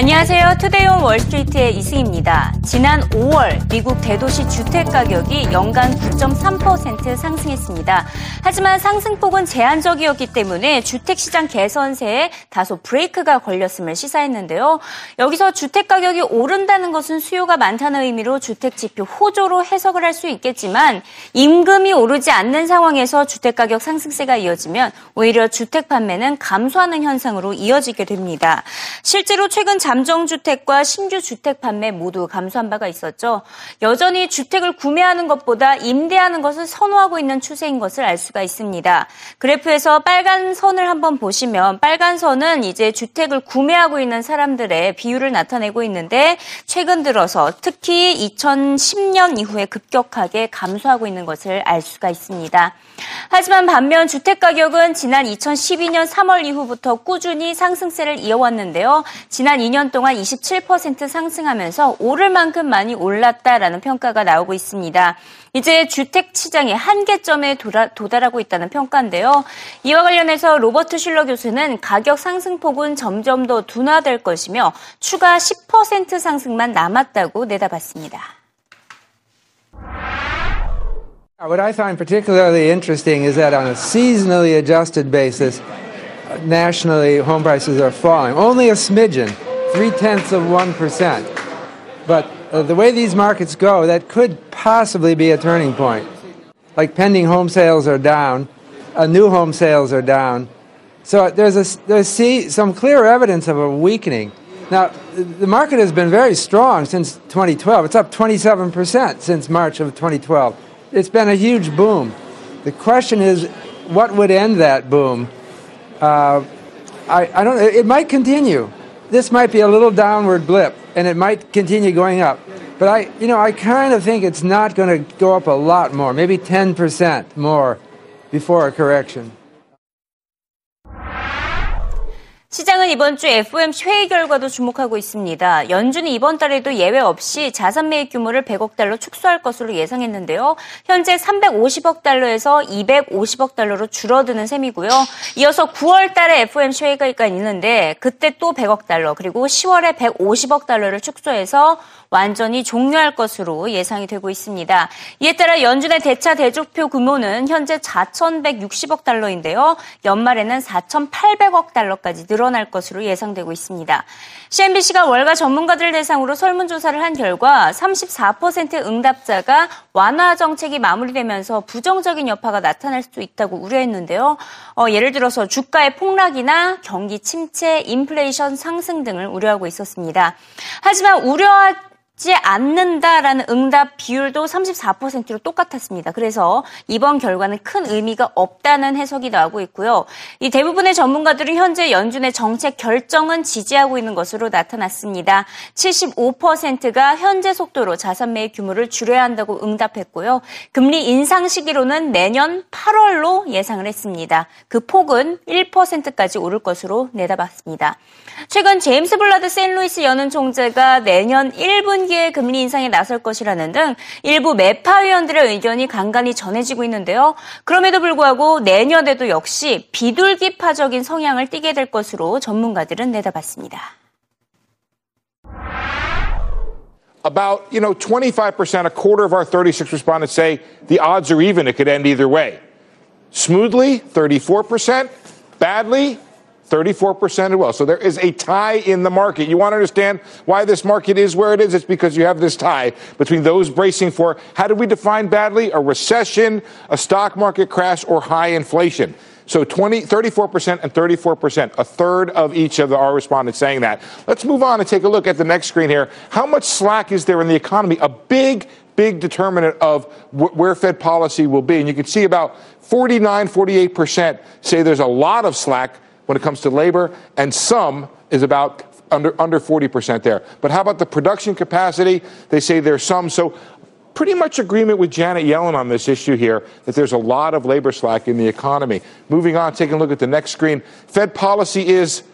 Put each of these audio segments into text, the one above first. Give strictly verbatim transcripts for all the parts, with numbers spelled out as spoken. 안녕하세요. 투데이 온 월스트리트의 이승입니다. 지난 오월 미국 대도시 주택가격이 연간 구 점 삼 퍼센트 상승했습니다. 하지만 상승폭은 제한적이었기 때문에 주택시장 개선세에 다소 브레이크가 걸렸음을 시사했는데요. 여기서 주택가격이 오른다는 것은 수요가 많다는 의미로 주택지표 호조로 해석을 할 수 있겠지만 임금이 오르지 않는 상황에서 주택가격 상승세가 이어지면 오히려 주택 판매는 감소하는 현상으로 이어지게 됩니다. 실제로 최근 잠정주택과 신규 주택 판매 모두 감소한 바가 있었죠. 여전히 주택을 구매하는 것보다 임대하는 것을 선호하고 있는 추세인 것을 알 수가 있습니다. 그래프에서 빨간 선을 한번 보시면 빨간 선은 이제 주택을 구매하고 있는 사람들의 비율을 나타내고 있는데 최근 들어서 특히 이천십 년 이후에 급격하게 감소하고 있는 것을 알 수가 있습니다. 하지만 반면 주택가격은 지난 이천십이 년 삼월 이후부터 꾸준히 상승세를 이어왔는데요. 지난 이 년 동안 이십칠 퍼센트 상승하면서 오를 만큼 많이 올랐다라는 평가가 나오고 있습니다. 이제 주택 시장의 한계점에 도라, 도달하고 있다는 평가인데요. 이와 관련해서 로버트 슐러 교수는 가격 상승폭은 점점 더 둔화될 것이며 추가 십 퍼센트 상승만 남았다고 내다봤습니다. What I find particularly interesting is that on a seasonally adjusted basis, nationally home prices are falling. Only a smidgen, three-tenths of one percent. But uh, the way these markets go, that could possibly be a turning point. Like pending home sales are down, uh, new home sales are down. So there's, a, there's see, some clear evidence of a weakening. Now, the market has been very strong since twenty twelve. It's up twenty-seven percent since March of twenty twelve. It's been a huge boom. The question is, what would end that boom? Uh, I, I don't. It might continue. This might be a little downward blip, and it might continue going up. But I, you know, I kind of think it's not going to go up a lot more. Maybe ten percent more before a correction. 시장은 이번 주 에프오엠씨 회의 결과도 주목하고 있습니다. 연준이 이번 달에도 예외 없이 자산 매입 규모를 백억 달러 축소할 것으로 예상했는데요. 현재 삼백오십억 달러에서 이백오십억 달러로 줄어드는 셈이고요. 이어서 구월 달에 에프오엠씨 회의가 있는데 그때 또 백억 달러 그리고 시월에 백오십억 달러를 축소해서 완전히 종료할 것으로 예상이 되고 있습니다. 이에 따라 연준의 대차 대조표 규모는 현재 사천백육십억 달러인데요. 연말에는 사천팔백억 달러까지 늘어났습니다. 늘어날 것으로 예상되고 있습니다. 씨엔비씨가 월가 전문가들을 대상으로 설문조사를 한 결과 삼십사 퍼센트 응답자가 완화 정책이 마무리되면서 부정적인 여파가 나타날 수 있다고 우려했는데요. 어, 예를 들어서 주가의 폭락이나 경기 침체, 인플레이션 상승 등을 우려하고 있었습니다. 하지만 우려하지 않는다라는 응답 비율도 삼십사 퍼센트로 똑같았습니다. 그래서 이번 결과는 큰 의미가 없다는 해석이 나오고 있고요. 이 대부분의 전문가들은 현재 연준의 정책 결정은 지지하고 있는 것으로 나타났습니다. 칠십오 퍼센트가 현재 속도로 자산 매입 규모를 줄여야 한다고 응답했고요. 금리 인상 시기로는 내년 팔월로 예상을 했습니다. 그 폭은 일 퍼센트까지 오를 것으로 내다봤습니다. 최근 제임스 블라드 세인트루이스 연은 총재가 내년 일 분기 에 금리 인상에 나설 것이라는 등 일부 메파 위원들의 의견이 간간히 전해지고 있는데요. 그럼에도 불구하고 내년에도 역시 비둘기파적인 성향을 띠게 될 것으로 전문가들은 내다봤습니다. About, you know, twenty-five percent, a quarter of our thirty-six respondents say the odds are even. It could end either way. Smoothly, thirty-four percent. Badly, thirty-four percent as well. So there is a tie in the market. You want to understand why this market is where it is? It's because you have this tie between those bracing for, how do we define badly? A recession, a stock market crash, or high inflation. So twenty, thirty-four percent and thirty-four percent, a third of each of our respondents saying that. Let's move on and take a look at the next screen here. How much slack is there in the economy? A big, big determinant of wh- where Fed policy will be. And you can see about forty-nine, forty-eight percent say there's a lot of slack when it comes to labor, and some is about under under forty percent there. But how about the production capacity? They say there's some. So pretty much agreement with Janet Yellen on this issue here, that there's a lot of labor slack in the economy. Moving on, taking a look at the next screen. Fed policy is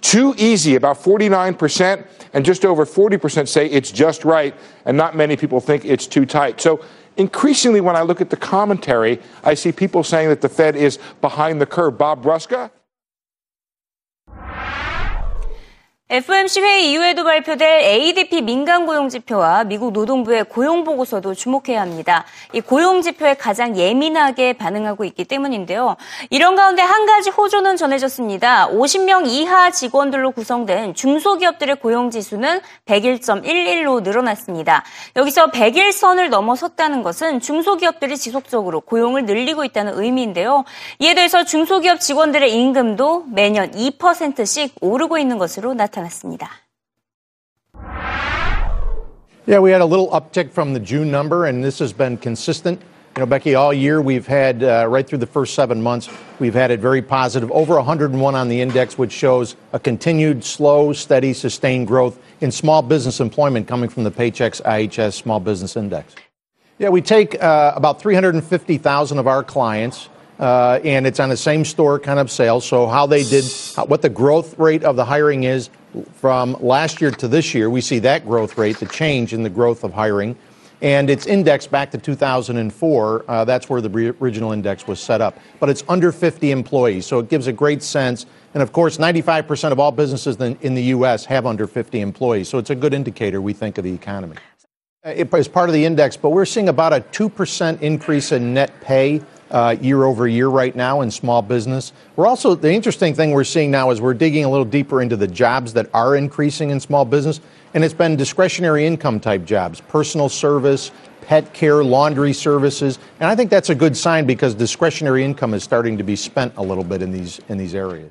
too easy, about forty-nine percent, and just over forty percent say it's just right, and not many people think it's too tight. So increasingly when I look at the commentary, I see people saying that the Fed is behind the curve. Bob Ruska? 에프오엠씨 회의 이후에도 발표될 에이디피 민간 고용지표와 미국 노동부의 고용보고서도 주목해야 합니다. 이 고용지표에 가장 예민하게 반응하고 있기 때문인데요. 이런 가운데 한 가지 호조는 전해졌습니다. 오십 명 이하 직원들로 구성된 중소기업들의 고용지수는 백일 점 일일로 늘어났습니다. 여기서 백일 선을 넘어섰다는 것은 중소기업들이 지속적으로 고용을 늘리고 있다는 의미인데요. 이에 대해서 중소기업 직원들의 임금도 매년 이 퍼센트씩 오르고 있는 것으로 나타났습니다. Yeah, we had a little uptick from the June number, and this has been consistent. You know, Becky, all year we've had, uh, right through the first seven months, we've had it very positive, over one hundred one on the index, which shows a continued slow, steady, sustained growth in small business employment coming from the Paychex I H S Small Business Index. Yeah, we take uh, about three hundred fifty thousand of our clients. Uh, and it's on the same store kind of sale. So how they did, how, what the growth rate of the hiring is from last year to this year, we see that growth rate, the change in the growth of hiring. And it's indexed back to two thousand four. Uh, that's where the re- original index was set up. But it's under fifty employees, so it gives a great sense. And, of course, ninety-five percent of all businesses in, in the U S have under fifty employees. So it's a good indicator, we think, of the economy. It is part of the index, but we're seeing about a two percent increase in net pay Uh, year over year right now in small business. We're also, the interesting thing we're seeing now is we're digging a little deeper into the jobs that are increasing in small business, and it's been discretionary income type jobs, personal service, pet care, laundry services, and I think that's a good sign because discretionary income is starting to be spent a little bit in these in these areas.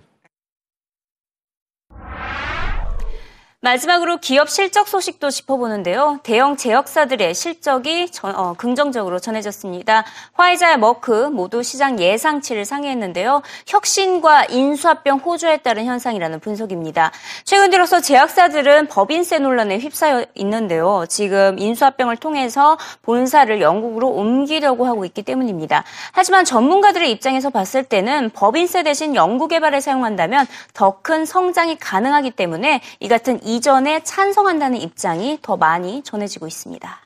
마지막으로 기업 실적 소식도 짚어보는데요. 대형 제약사들의 실적이 전, 어, 긍정적으로 전해졌습니다. 화이자의 머크 모두 시장 예상치를 상회했는데요. 혁신과 인수합병 호조에 따른 현상이라는 분석입니다. 최근 들어서 제약사들은 법인세 논란에 휩싸여 있는데요. 지금 인수합병을 통해서 본사를 영국으로 옮기려고 하고 있기 때문입니다. 하지만 전문가들의 입장에서 봤을 때는 법인세 대신 연구 개발에 사용한다면 더 큰 성장이 가능하기 때문에 이 같은 이전에 찬성한다는 입장이 더 많이 전해지고 있습니다.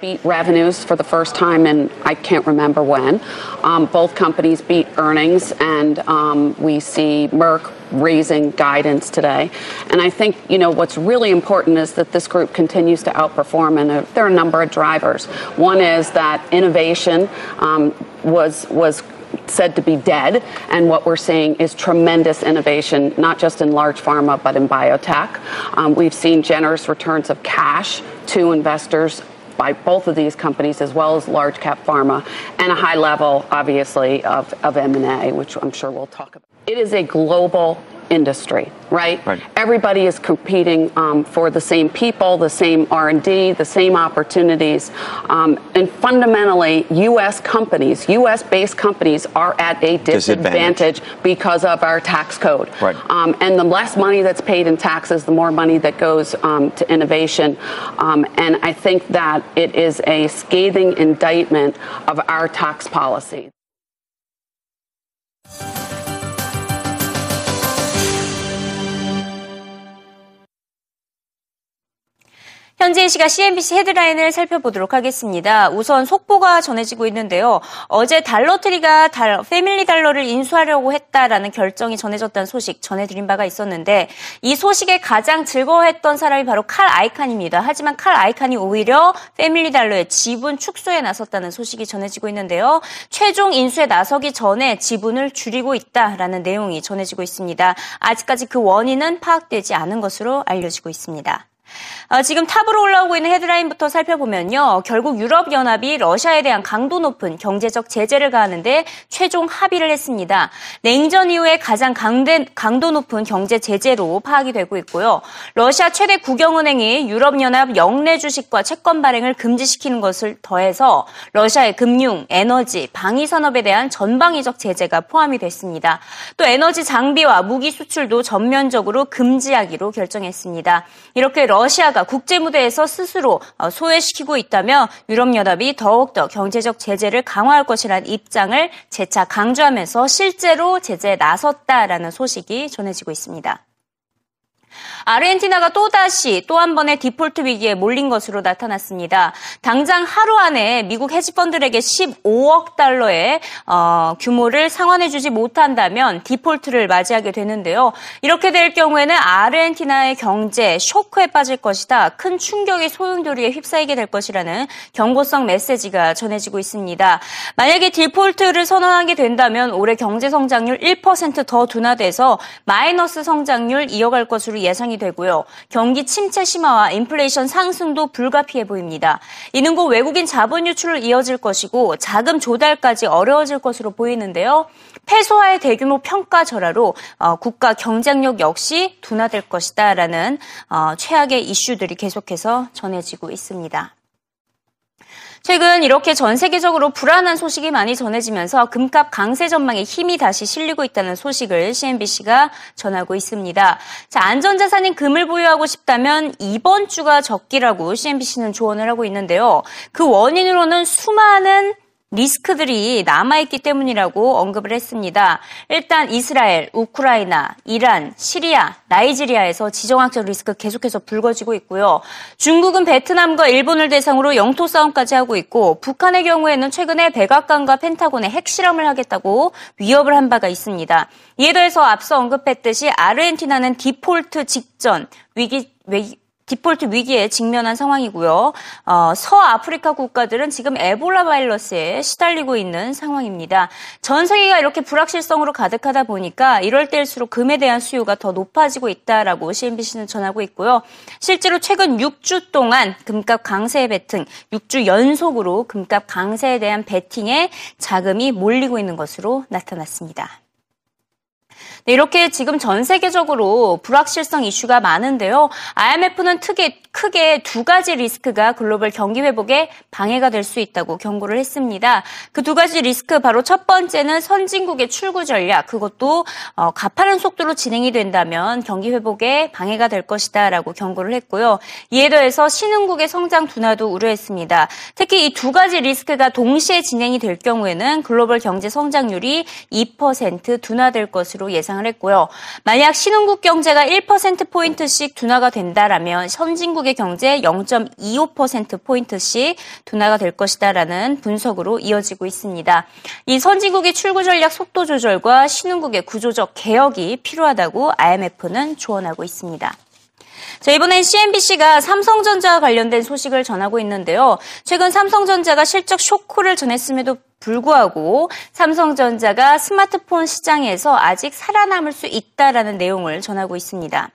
Beat revenues for the first time in I can't remember when. Um, both companies beat earnings, and um, we see Merck raising guidance today. And I think, you know, what's really important is that this group continues to outperform, and uh, there are a number of drivers. One is that innovation um, was was. said to be dead, and what we're seeing is tremendous innovation, not just in large pharma, but in biotech. Um, we've seen generous returns of cash to investors by both of these companies, as well as large cap pharma, and a high level, obviously, of, of M and A, which I'm sure we'll talk about. It is a global industry, right? Right. Everybody is competing um, for the same people, the same R and D, the same opportunities. Um, and fundamentally, U S companies, U S-based companies are at a disadvantage, disadvantage. because of our tax code. Right. Um, and the less money that's paid in taxes, the more money that goes um, to innovation. Um, and I think that it is a scathing indictment of our tax policy. 현재 시각 씨엔비씨 헤드라인을 살펴보도록 하겠습니다. 우선 속보가 전해지고 있는데요. 어제 달러트리가 달러, 패밀리 달러를 인수하려고 했다라는 결정이 전해졌다는 소식 전해드린 바가 있었는데 이 소식에 가장 즐거워했던 사람이 바로 칼 아이칸입니다. 하지만 칼 아이칸이 오히려 패밀리 달러의 지분 축소에 나섰다는 소식이 전해지고 있는데요. 최종 인수에 나서기 전에 지분을 줄이고 있다라는 내용이 전해지고 있습니다. 아직까지 그 원인은 파악되지 않은 것으로 알려지고 있습니다. 아, 지금 탑으로 올라오고 있는 헤드라인부터 살펴보면요. 결국 유럽연합이 러시아에 대한 강도 높은 경제적 제재를 가하는데 최종 합의를 했습니다. 냉전 이후에 가장 강대, 강도 높은 경제 제재로 파악이 되고 있고요. 러시아 최대 국영은행이 유럽연합 영내 주식과 채권 발행을 금지시키는 것을 더해서 러시아의 금융, 에너지, 방위산업에 대한 전방위적 제재가 포함이 됐습니다. 또 에너지 장비와 무기 수출도 전면적으로 금지하기로 결정했습니다. 이렇게 러시아 러시아가 국제무대에서 스스로 소외시키고 있다며 유럽연합이 더욱더 경제적 제재를 강화할 것이라는 입장을 재차 강조하면서 실제로 제재에 나섰다라는 소식이 전해지고 있습니다. 아르헨티나가 또다시 또 한 번의 디폴트 위기에 몰린 것으로 나타났습니다. 당장 하루 안에 미국 헤지펀드들에게 십오억 달러의 어, 규모를 상환해주지 못한다면 디폴트를 맞이하게 되는데요. 이렇게 될 경우에는 아르헨티나의 경제 쇼크에 빠질 것이다. 큰 충격의 소용돌이에 휩싸이게 될 것이라는 경고성 메시지가 전해지고 있습니다. 만약에 디폴트를 선언하게 된다면 올해 경제 성장률 일 퍼센트 더 둔화돼서 마이너스 성장률 이어갈 것으로 예상이 되고요. 경기 침체 심화와 인플레이션 상승도 불가피해 보입니다. 이는 곧 외국인 자본 유출로 이어질 것이고 자금 조달까지 어려워질 것으로 보이는데요. 페소화의 대규모 평가 절하로 어, 국가 경쟁력 역시 둔화될 것이다라는 어, 최악의 이슈들이 계속해서 전해지고 있습니다. 최근 이렇게 전 세계적으로 불안한 소식이 많이 전해지면서 금값 강세 전망에 힘이 다시 실리고 있다는 소식을 씨엔비씨가 전하고 있습니다. 자, 안전자산인 금을 보유하고 싶다면 이번 주가 적기라고 씨엔비씨는 조언을 하고 있는데요. 그 원인으로는 수많은 리스크들이 남아있기 때문이라고 언급을 했습니다. 일단 이스라엘, 우크라이나, 이란, 시리아, 나이지리아에서 지정학적 리스크 계속해서 불거지고 있고요. 중국은 베트남과 일본을 대상으로 영토 싸움까지 하고 있고 북한의 경우에는 최근에 백악관과 펜타곤의 핵실험을 하겠다고 위협을 한 바가 있습니다. 이에 대해서 앞서 언급했듯이 아르헨티나는 디폴트 직전 위기... 위기 디폴트 위기에 직면한 상황이고요. 어, 서아프리카 국가들은 지금 에볼라 바이러스에 시달리고 있는 상황입니다. 전 세계가 이렇게 불확실성으로 가득하다 보니까 이럴 때일수록 금에 대한 수요가 더 높아지고 있다라고 씨엔비씨는 전하고 있고요. 실제로 최근 육 주 동안 금값 강세의 베팅, 육 주 연속으로 금값 강세에 대한 베팅에 자금이 몰리고 있는 것으로 나타났습니다. 네, 이렇게 지금 전 세계적으로 불확실성 이슈가 많은데요. 아이엠에프는 특히 크게 두 가지 리스크가 글로벌 경기 회복에 방해가 될 수 있다고 경고를 했습니다. 그 두 가지 리스크 바로 첫 번째는 선진국의 출구 전략, 그것도 어, 가파른 속도로 진행이 된다면 경기 회복에 방해가 될 것이다라고 경고를 했고요. 이에 더해서 신흥국의 성장 둔화도 우려했습니다. 특히 이 두 가지 리스크가 동시에 진행이 될 경우에는 글로벌 경제 성장률이 이 퍼센트 둔화될 것으로 예상을 했고요. 만약 신흥국 경제가 일 퍼센트 포인트씩 둔화가 된다라면 선진국 한국의 경제 영 점 이오 퍼센트 포인트씩 둔화가 될 것이다라는 분석으로 이어지고 있습니다. 이 선진국의 출구 전략 속도 조절과 신흥국의 구조적 개혁이 필요하다고 아이엠에프는 조언하고 있습니다. 자, 이번엔 씨엔비씨가 삼성전자와 관련된 소식을 전하고 있는데요. 최근 삼성전자가 실적 쇼크를 전했음에도 불구하고 삼성전자가 스마트폰 시장에서 아직 살아남을 수 있다라는 내용을 전하고 있습니다.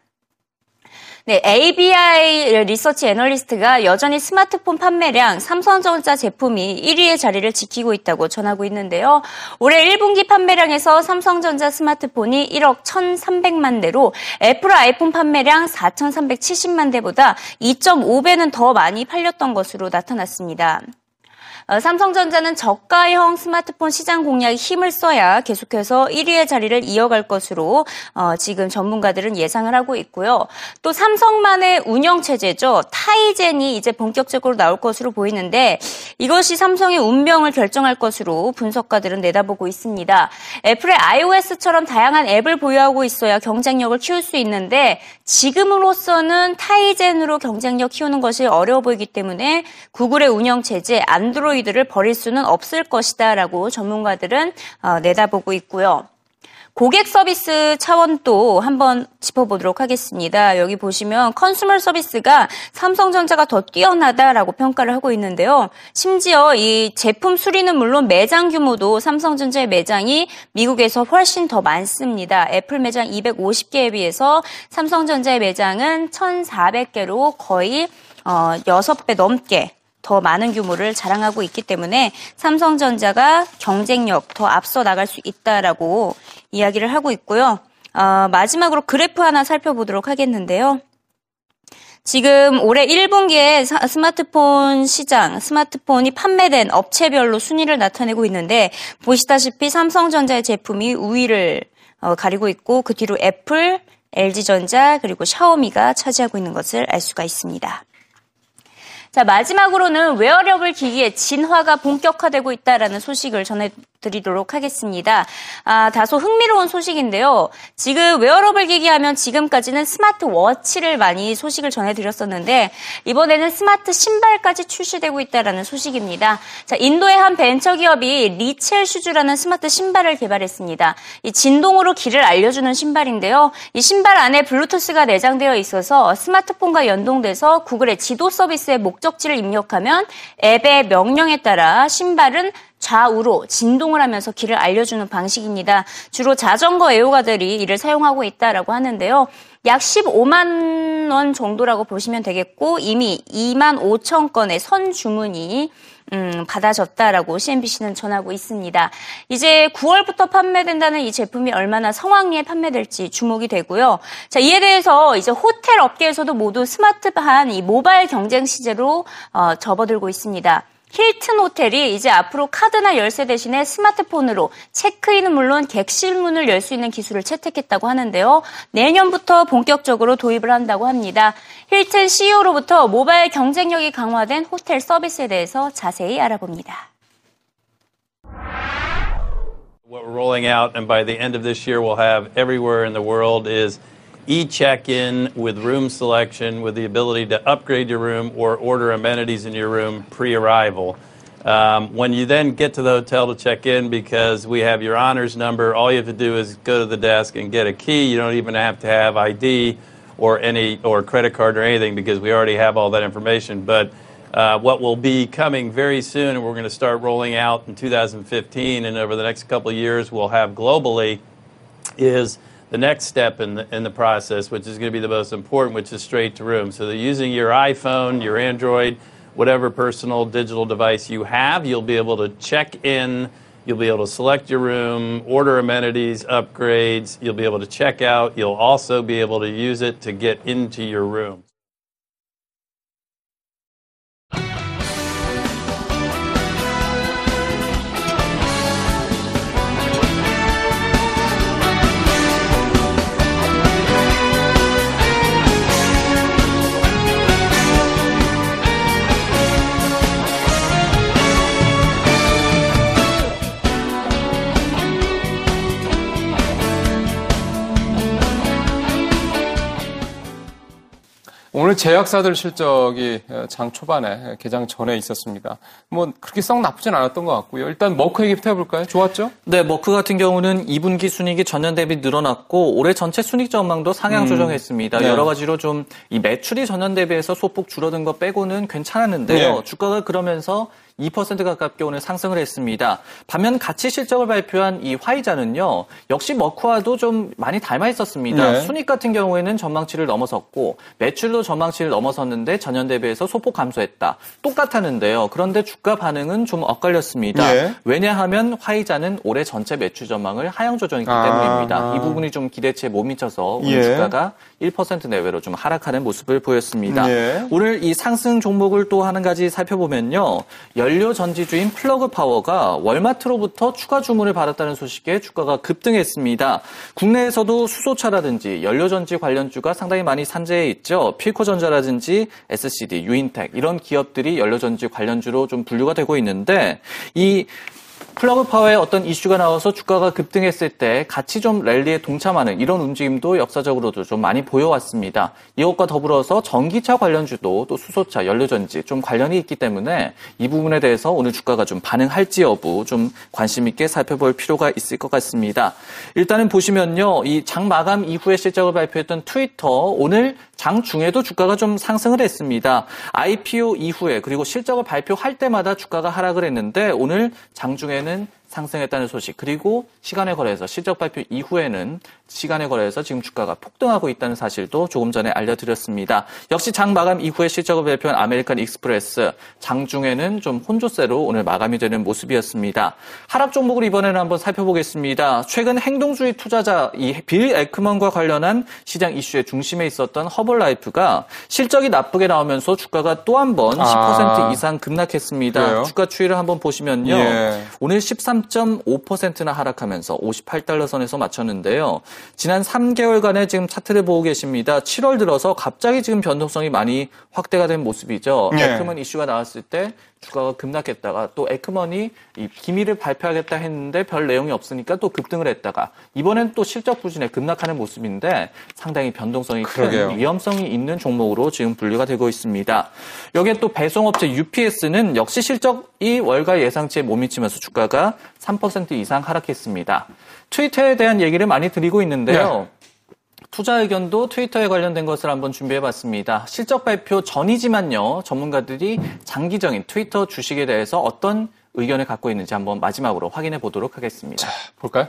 네, 에이비아이 리서치 애널리스트가 여전히 스마트폰 판매량 삼성전자 제품이 일 위의 자리를 지키고 있다고 전하고 있는데요. 올해 일 분기 판매량에서 삼성전자 스마트폰이 일억 천삼백만 대로 애플 아이폰 판매량 사천삼백칠십만 대보다 이 점 오 배는 더 많이 팔렸던 것으로 나타났습니다. 삼성전자는 저가형 스마트폰 시장 공략에 힘을 써야 계속해서 일 위의 자리를 이어갈 것으로 지금 전문가들은 예상을 하고 있고요. 또 삼성만의 운영체제죠. 타이젠이 이제 본격적으로 나올 것으로 보이는데 이것이 삼성의 운명을 결정할 것으로 분석가들은 내다보고 있습니다. 애플의 아이오에스처럼 다양한 앱을 보유하고 있어야 경쟁력을 키울 수 있는데 지금으로서는 타이젠으로 경쟁력 키우는 것이 어려워 보이기 때문에 구글의 운영체제 안드로이드 이들을 버릴 수는 없을 것이다라고 전문가들은 내다보고 있고요. 고객 서비스 차원 또 한번 짚어보도록 하겠습니다. 여기 보시면 컨슈머 서비스가 삼성전자가 더 뛰어나다라고 평가를 하고 있는데요. 심지어 이 제품 수리는 물론 매장 규모도 삼성전자의 매장이 미국에서 훨씬 더 많습니다. 애플 매장 이백오십 개에 비해서 삼성전자의 매장은 천사백 개로 거의 여섯 배 넘게 더 많은 규모를 자랑하고 있기 때문에 삼성전자가 경쟁력 더 앞서 나갈 수 있다라고 이야기를 하고 있고요. 어, 마지막으로 그래프 하나 살펴보도록 하겠는데요. 지금 올해 일 분기에 스마트폰 시장, 스마트폰이 판매된 업체별로 순위를 나타내고 있는데 보시다시피 삼성전자의 제품이 우위를 어, 가리고 있고 그 뒤로 애플, 엘지전자 그리고 샤오미가 차지하고 있는 것을 알 수가 있습니다. 자, 마지막으로는 웨어러블 기기의 진화가 본격화되고 있다라는 소식을 전해 드리도록 하겠습니다. 아, 다소 흥미로운 소식인데요. 지금 웨어러블 기기 하면 지금까지는 스마트워치를 많이 소식을 전해드렸었는데 이번에는 스마트 신발까지 출시되고 있다는 소식입니다. 자, 인도의 한 벤처기업이 리첼 슈즈라는 스마트 신발을 개발했습니다. 이 진동으로 길을 알려주는 신발인데요. 이 신발 안에 블루투스가 내장되어 있어서 스마트폰과 연동돼서 구글의 지도 서비스의 목적지를 입력하면 앱의 명령에 따라 신발은 좌우로 진동을 하면서 길을 알려주는 방식입니다. 주로 자전거 애호가들이 이를 사용하고 있다라고 하는데요. 약 십오만 원 정도라고 보시면 되겠고 이미 이만 오천 건의 선주문이 음, 받아졌다라고 씨엔비씨는 전하고 있습니다. 이제 구월부터 판매된다는 이 제품이 얼마나 성황리에 판매될지 주목이 되고요. 자, 이에 대해서 이제 호텔 업계에서도 모두 스마트한 이 모바일 경쟁 시제로 어, 접어들고 있습니다. 힐튼 호텔이 이제 앞으로 카드나 열쇠 대신에 스마트폰으로 체크인은 물론 객실문을 열 수 있는 기술을 채택했다고 하는데요. 내년부터 본격적으로 도입을 한다고 합니다. 힐튼 씨이오로부터 모바일 경쟁력이 강화된 호텔 서비스에 대해서 자세히 알아봅니다. What we're rolling out and by the end of this year we'll have everywhere in the world is e-check-in with room selection, with the ability to upgrade your room or order amenities in your room pre-arrival. Um, when you then get to the hotel to check in, because we have your honors number, all you have to do is go to the desk and get a key. You don't even have to have I D or any or credit card or anything because we already have all that information. But uh, what will be coming very soon, and we're going to start rolling out in two thousand fifteen, and over the next couple of years we'll have globally, is the next step in the, in the process, which is going to be the most important, which is straight to room. So they're using your iPhone, your Android, whatever personal digital device you have, you'll be able to check in, you'll be able to select your room, order amenities, upgrades, you'll be able to check out, you'll also be able to use it to get into your room. 오늘 제약사들 실적이 장 초반에 개장 전에 있었습니다. 뭐 그렇게 썩 나쁘진 않았던 것 같고요. 일단 머크 얘기부터 해볼까요? 좋았죠? 네, 머크 같은 경우는 이 분기 순이익이 전년 대비 늘어났고 올해 전체 순이익 전망도 상향 조정했습니다. 음, 네. 여러 가지로 좀 이 매출이 전년 대비해서 소폭 줄어든 거 빼고는 괜찮았는데요. 네. 주가가 그러면서 이 퍼센트 가깝게 오늘 상승을 했습니다. 반면 같이 실적을 발표한 이 화이자는요. 역시 머크와도 좀 많이 닮아 있었습니다. 네. 순익 같은 경우에는 전망치를 넘어섰고 매출도 전망치를 넘어섰는데 전년 대비해서 소폭 감소했다. 똑같았는데요. 그런데 주가 반응은 좀 엇갈렸습니다. 네. 왜냐하면 화이자는 올해 전체 매출 전망을 하향 조정했기 아, 때문입니다. 아. 이 부분이 좀 기대치에 못 미쳐서 오늘 예. 주가가 일 퍼센트 내외로 좀 하락하는 모습을 보였습니다. 예. 오늘 이 상승 종목을 또 한 가지 살펴보면요. 연료 전지주인 플러그 파워가 월마트로부터 추가 주문을 받았다는 소식에 주가가 급등했습니다. 국내에서도 수소차라든지 연료 전지 관련주가 상당히 많이 산재해 있죠. 필코전자라든지 에스씨디, 유인텍 이런 기업들이 연료 전지 관련주로 좀 분류가 되고 있는데 이 플러그 파워에 어떤 이슈가 나와서 주가가 급등했을 때 같이 좀 랠리에 동참하는 이런 움직임도 역사적으로도 좀 많이 보여왔습니다. 이것과 더불어서 전기차 관련주도 또 수소차, 연료전지 좀 관련이 있기 때문에 이 부분에 대해서 오늘 주가가 좀 반응할지 여부 좀 관심 있게 살펴볼 필요가 있을 것 같습니다. 일단은 보시면요. 이 장 마감 이후에 실적을 발표했던 트위터 오늘 장 중에도 주가가 좀 상승을 했습니다. 아이피오 이후에 그리고 실적을 발표할 때마다 주가가 하락을 했는데 오늘 장 중에는 상승했다는 소식 그리고 시간에 거래에서 실적 발표 이후에는 시간에 거래에서 지금 주가가 폭등하고 있다는 사실도 조금 전에 알려드렸습니다. 역시 장 마감 이후에 실적을 발표한 아메리칸 익스프레스 장 중에는 좀 혼조세로 오늘 마감이 되는 모습이었습니다. 하락 종목을 이번에는 한번 살펴보겠습니다. 최근 행동주의 투자자 이 빌 에크먼과 관련한 시장 이슈의 중심에 있었던 허벌라이프가 실적이 나쁘게 나오면서 주가가 또 한 번 십 퍼센트 아, 이상 급락했습니다. 그래요? 주가 추이를 한번 보시면요. 예. 오늘 13 십삼 점 오 퍼센트나 하락하면서 오십팔 달러 선에서 마쳤는데요. 지난 삼 개월간의 지금 차트를 보고 계십니다. 칠월 들어서 갑자기 지금 변동성이 많이 확대가 된 모습이죠. 네. 에크먼 이슈가 나왔을 때 주가가 급락했다가 또 에크먼이 이 기밀을 발표하겠다 했는데 별 내용이 없으니까 또 급등을 했다가 이번엔 또 실적 부진에 급락하는 모습인데 상당히 변동성이 그러게요. 큰 위험성이 있는 종목으로 지금 분류가 되고 있습니다. 여기에 또 배송업체 유피에스는 역시 실적이 월가 예상치에 못 미치면서 주가가 삼 퍼센트 이상 하락했습니다. 트위터에 대한 얘기를 많이 드리고 있는데요. 네. 투자 의견도 트위터에 관련된 것을 한번 준비해봤습니다. 실적 발표 전이지만요. 전문가들이 장기적인 트위터 주식에 대해서 어떤 의견을 갖고 있는지 한번 마지막으로 확인해 보도록 하겠습니다. 자, 볼까요?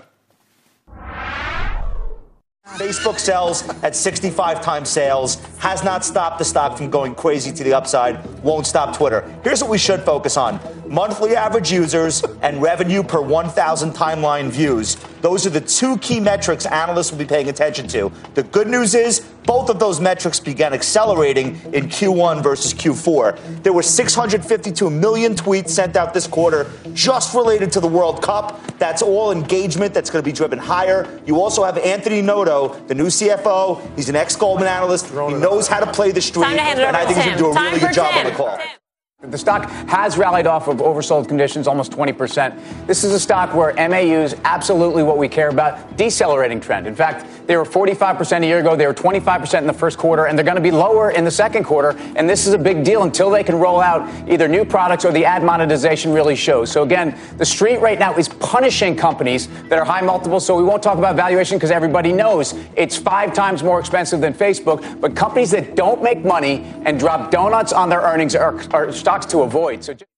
Facebook sells at sixty-five times sales, has not stopped the stock from going crazy to the upside, won't stop Twitter. Here's what we should focus on. Monthly average users and revenue per one thousand timeline views. Those are the two key metrics analysts will be paying attention to. The good news is both of those metrics began accelerating in Q one versus Q four. There were six hundred fifty-two million tweets sent out this quarter just related to the World Cup. That's all engagement that's going to be driven higher. You also have Anthony Noto, the new C F O. He's an ex-Goldman analyst. He knows how to play the street, and I think he's going to do a really good job on the call. The stock has rallied off of oversold conditions almost twenty percent. This is a stock where M A U's absolutely what we care about, decelerating trend. In fact, they were forty-five percent a year ago, they were twenty-five percent in the first quarter, and they're going to be lower in the second quarter, and this is a big deal until they can roll out either new products or the ad monetization really shows. So again, the street right now is punishing companies that are high multiples, so we won't talk about valuation because everybody knows it's five times more expensive than Facebook, but companies that don't make money and drop donuts on their earnings are, are stocks to avoid. So just-